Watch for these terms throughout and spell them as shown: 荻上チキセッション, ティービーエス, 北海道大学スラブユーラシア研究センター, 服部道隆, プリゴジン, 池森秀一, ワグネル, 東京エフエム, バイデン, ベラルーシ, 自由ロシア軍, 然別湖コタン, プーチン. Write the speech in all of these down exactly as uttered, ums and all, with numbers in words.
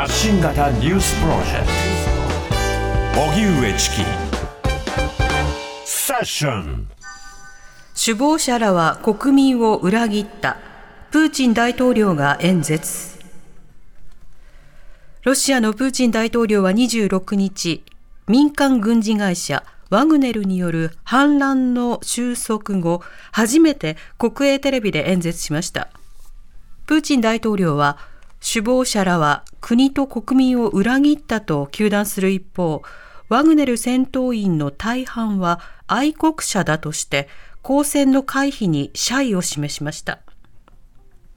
発信型ニュースプロジェクト荻上チキセッション。首謀者らは国民を裏切った。プーチン大統領が演説。ロシアのプーチン大統領はにじゅうろくにち、民間軍事会社ワグネルによる反乱の収束後、初めて国営テレビで演説しました。プーチン大統領は、首謀者らは国と国民を裏切ったと糾弾する一方、ワグネル戦闘員の大半は愛国者だとして、交戦の回避に謝意を示しました。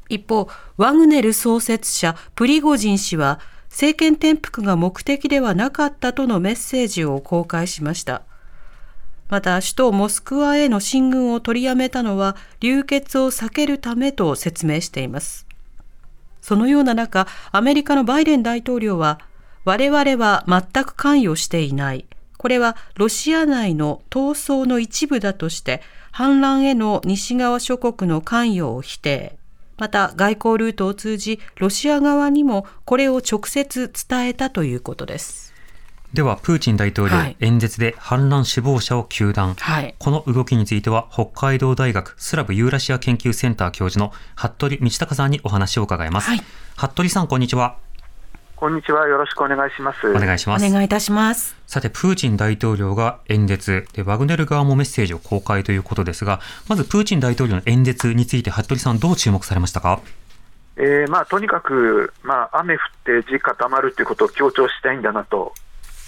一方、ワグネル創設者プリゴジン氏は、政権転覆が目的ではなかったとのメッセージを公開しました。また、首都モスクワへの進軍を取りやめたのは流血を避けるためと説明しています。そのような中、アメリカのバイデン大統領は、我々は全く関与していない。これはロシア内の闘争の一部だとして、反乱への西側諸国の関与を否定。また、外交ルートを通じ、ロシア側にもこれを直接伝えたということです。では、プーチン大統領、はい、演説で反乱首謀者を糾弾、はい、この動きについては北海道大学スラブユーラシア研究センター教授の服部道隆さんにお話を伺います、はい、服部さん、こんにちは。こんにちは、よろしくお願いします。お願いします。お願いいたします。さて、プーチン大統領が演説で、ワグネル側もメッセージを公開ということですが、まずプーチン大統領の演説について服部さん、どう注目されましたか？えーまあ、とにかく、まあ、雨降って地固まるということを強調したいんだなと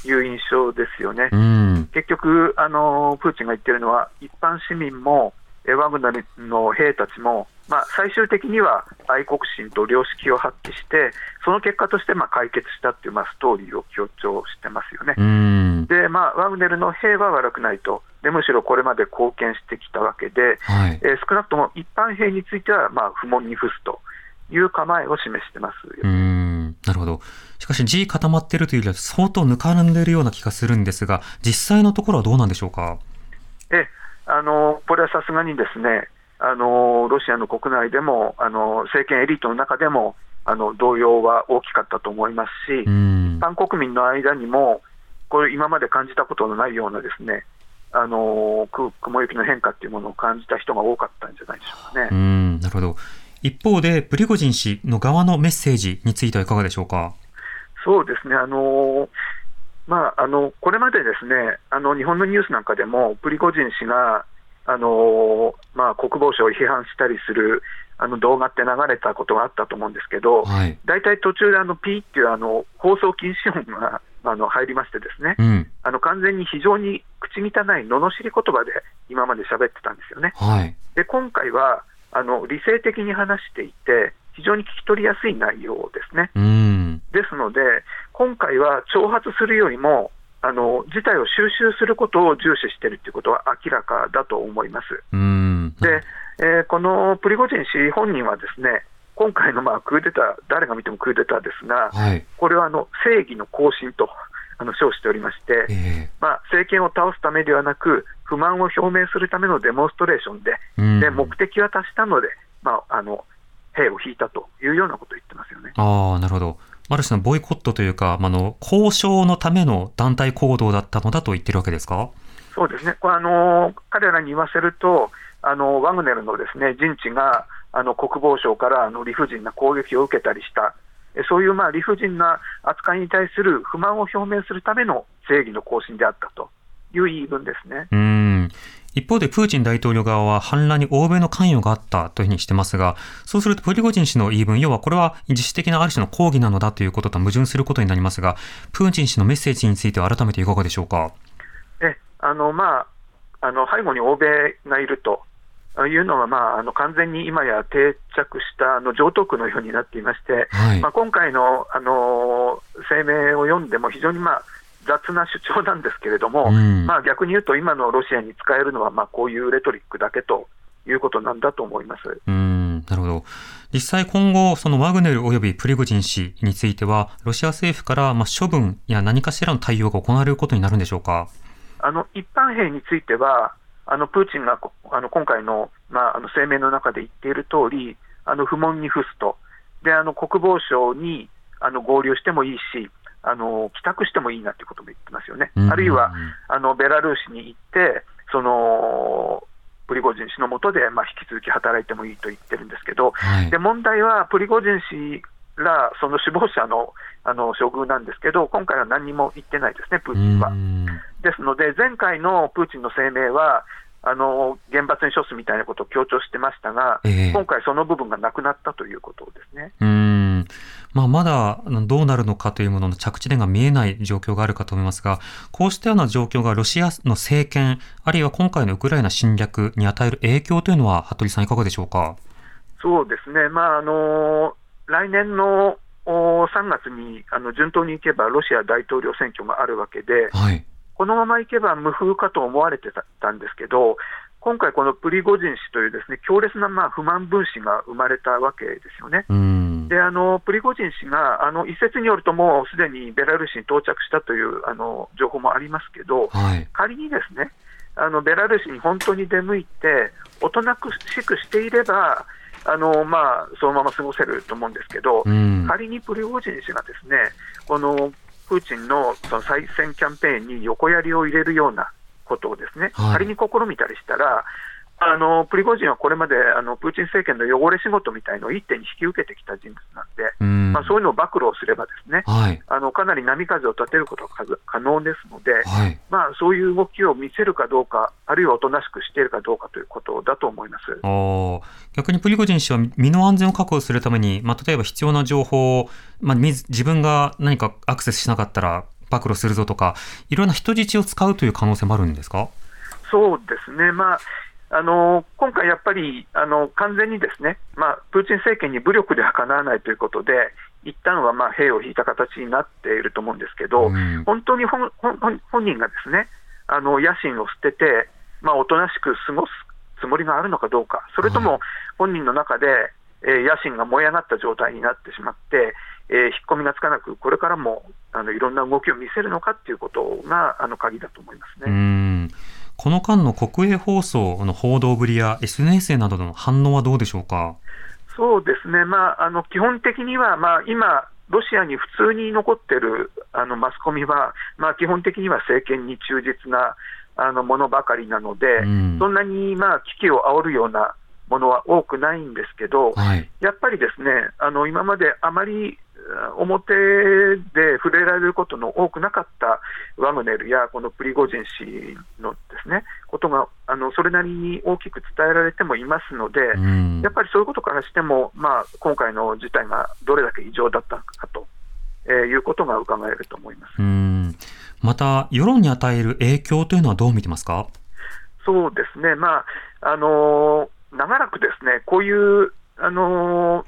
いう印象ですよね。うん、結局あのプーチンが言っているのは、一般市民もワグナルの兵たちも、まあ、最終的には愛国心と良識を発揮して、その結果としてまあ解決したという、まあ、ストーリーを強調してますよね。うんで、まあ、ワグネルの兵は悪くないと。で、むしろこれまで貢献してきたわけで、はい、えー、少なくとも一般兵についてはまあ不問に付すという構えを示してますよ。うん、なるほど。しかし、地固まっているというよりは相当ぬかるんでいるような気がするんですが、実際のところはどうなんでしょうか？えあのこれはさすがにですね、あのロシアの国内でもあの政権エリートの中でもあの動揺は大きかったと思いますし、一般国民の間にもこれ今まで感じたことのないようなですね、あの雲行きの変化というものを感じた人が多かったんじゃないでしょうかね。うん、なるほど。一方でプリゴジン氏の側のメッセージについてはいかがでしょうか？そうですね、あのまあ、あのこれまでですね、あの日本のニュースなんかでもプリゴジン氏があの、まあ、国防省を批判したりするあの動画って流れたことがあったと思うんですけど、はい、だいたい途中であのピーっていうあの放送禁止音があの入りましてですね、うん、あの完全に非常に口汚い罵り言葉で今まで喋ってたんですよね。はい、で、今回はあの理性的に話していて、非常に聞き取りやすい内容ですね。うん、ですので今回は挑発するよりもあの事態を収集することを重視しているということは明らかだと思います。うん、で、えー、このプリゴジン氏本人はですね、今回のまあクーデター、誰が見てもクーデターですが、はい、これはあの正義の行進とあの称しておりまして、えーまあ、政権を倒すためではなく不満を表明するためのデモンストレーション で, で目的は達したので、まあ、あの兵を引いたというようなことを言ってますよね。ああ、なるほど。ある種のボイコットというか、あの交渉のための団体行動だったのだと言ってるわけですか？そうですね、これあの彼らに言わせると、あのワグネルのですね、陣地があの国防省からあの理不尽な攻撃を受けたりした、そういうまあ理不尽な扱いに対する不満を表明するための正義の行進であったという言い分ですね。うーん、一方でプーチン大統領側は反乱に欧米の関与があったというふうにしてますが、そうするとプリゴジン氏の言い分、要はこれは自主的なある種の抗議なのだということと矛盾することになりますが、プーチン氏のメッセージについては改めていかがでしょうか？えあのまあ、あの背後に欧米がいるというのは、まあ、あの完全に今や定着したあの常套句のようになっていまして、はい、まあ、今回の、あの声明を読んでも非常にまあ雑な主張なんですけれども、うん、まあ、逆に言うと今のロシアに使えるのはまあこういうレトリックだけということなんだと思います。うん、なるほど。実際今後そのワグネルおよびプリゴジン氏についてはロシア政府からまあ処分や何かしらの対応が行われることになるんでしょうか？あの一般兵についてはあのプーチンがあの今回の、まあ、あの声明の中で言っている通り、あの不問に付すと。で、あの国防省にあの合流してもいいし、あの帰宅してもいいなということも言ってますよね、うんうんうん、あるいはあのベラルーシに行ってそのプリゴジン氏の下で、まあ、引き続き働いてもいいと言ってるんですけど、はい、で問題はプリゴジン氏らその首謀者の、あの処遇なんですけど、今回は何も言ってないですね、プーチンは。ですので前回のプーチンの声明はあの原発に処すみたいなことを強調してましたが、えー、今回その部分がなくなったということですね。うーん、まあ、まだどうなるのかというものの着地点が見えない状況があるかと思いますが、こうしたような状況がロシアの政権あるいは今回のウクライナ侵略に与える影響というのは、服部さんいかがでしょうか。そうですね、まああの来年のさんがつにあの順当にいけばロシア大統領選挙があるわけで、はい、このままいけば無風かと思われてたんですけど、今回このプリゴジン氏というですね、強烈なまあ不満分子が生まれたわけですよね。うんであのプリゴジン氏があの一説によるともうすでにベラルーシに到着したというあの情報もありますけど、はい、仮にですねあのベラルーシに本当に出向いておとなしくしていればあのまあ、そのまま過ごせると思うんですけど、うん、仮にプリゴジン氏がですねこのプーチン の, その再選キャンペーンに横やりを入れるようなことをですね、はい、仮に試みたりしたらあのプリゴジンはこれまであのプーチン政権の汚れ仕事みたいのを一手に引き受けてきた人物なんで、うんまあ、そういうのを暴露をすればですね、はい、あのかなり波風を立てることが可能ですので、はいまあ、そういう動きを見せるかどうかあるいはおとなしくしているかどうかということだと思います。お逆にプリゴジン氏は身の安全を確保するために、まあ、例えば必要な情報を、まあ、自分が何かアクセスしなかったら暴露するぞとかいろんな人質を使うという可能性もあるんですか。そうですね、まああの今回やっぱりあの完全にですね、まあ、プーチン政権に武力ではかなわないということで一旦はまあ兵を引いた形になっていると思うんですけど、うん、本当に 本, 本, 本人がですねあの野心を捨てて、まあ、おとなしく過ごすつもりがあるのかどうか、それとも本人の中で、えー、野心が燃え上がった状態になってしまって、えー、引っ込みがつかなくこれからもあのいろんな動きを見せるのかということがあの鍵だと思いますね。うん、この間の国営放送の報道ぶりや エスエヌエス などの反応はどうでしょうか。そうですね、まあ、あの基本的には、まあ、今ロシアに普通に残っているあのマスコミは、まあ、基本的には政権に忠実なあのものばかりなので、うん、そんなに、まあ、危機を煽るようなものは多くないんですけど、はい、やっぱりですねあの今まであまり表で触れられることの多くなかったワグネルやこのプリゴジン氏のですねことがあのそれなりに大きく伝えられてもいますので、うん、やっぱりそういうことからしても、まあ、今回の事態がどれだけ異常だったのかと、えー、いうことが伺えると思います。うん、また世論に与える影響というのはどう見てますか。そうですね、まああのー、長らくですねこういう、あのー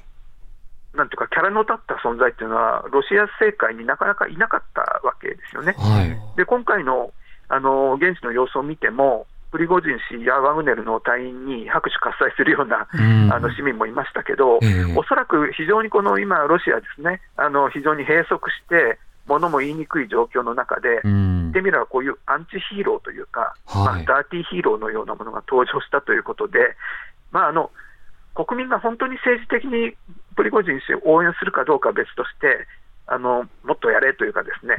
なんていうかキャラの立った存在というのはロシア政界になかなかいなかったわけですよね、はい、で今回 の, あの現地の様子を見てもプリゴジン氏やワグネルの隊員に拍手喝采するようなあの市民もいましたけど、おそらく非常にこの今ロシアですねあの非常に閉塞して物も言いにくい状況の中で、言ってみればこういうアンチヒーローというか、はいまあ、ダーティーヒーローのようなものが登場したということで、まあ、あの国民が本当に政治的にプリゴジン氏を応援するかどうかは別としてあのもっとやれというかですね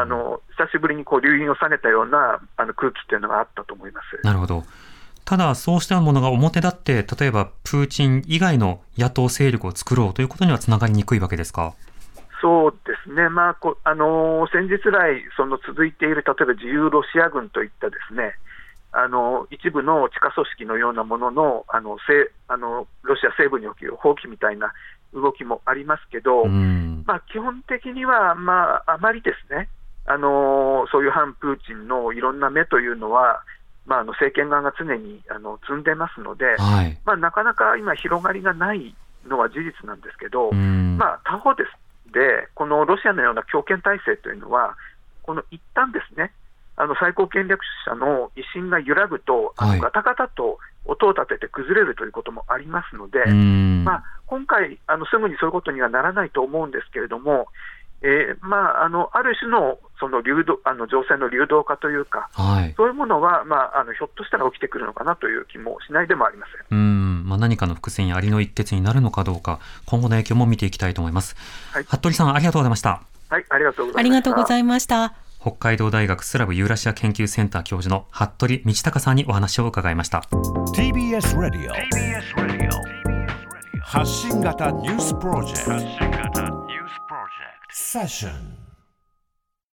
あの久しぶりにこう流飲を下げたようなあの空気というのがあったと思います。なるほど。ただそうしたものが表立って例えばプーチン以外の野党勢力を作ろうということにはつながりにくいわけですか。そうですね、まあこあの先日来その続いている例えば自由ロシア軍といったですねあの一部の地下組織のようなもの の, あ の, あのロシア西部における放棄みたいな動きもありますけど、うんまあ、基本的には、まあ、あまりですねあのそういう反プーチンのいろんな目というのは、まあ、あの政権側が常にあの積んでますので、はいまあ、なかなか今広がりがないのは事実なんですけど、うんまあ、他方 で, でこのロシアのような強権体制というのはこの一旦ですねあの最高権力者の威信が揺らぐとあのガタガタと音を立てて崩れるということもありますので、はいまあ、今回あのすぐにそういうことにはならないと思うんですけれども、えーまあ、あのある種 の, その流動あの情勢の流動化というか、はい、そういうものは、まあ、あのひょっとしたら起きてくるのかなという気もしないでもありません。うんまあ、何かの伏線や蟻の一徹になるのかどうか、今後の影響も見ていきたいと思います、はい、服部さんありがとうございました。はい、ありがとうございました。北海道大学スラブユーラシア研究センター教授の服部道隆さんにお話を伺いました。 ティービーエス ラディオ 発信型ニュースプロジェクトセッション。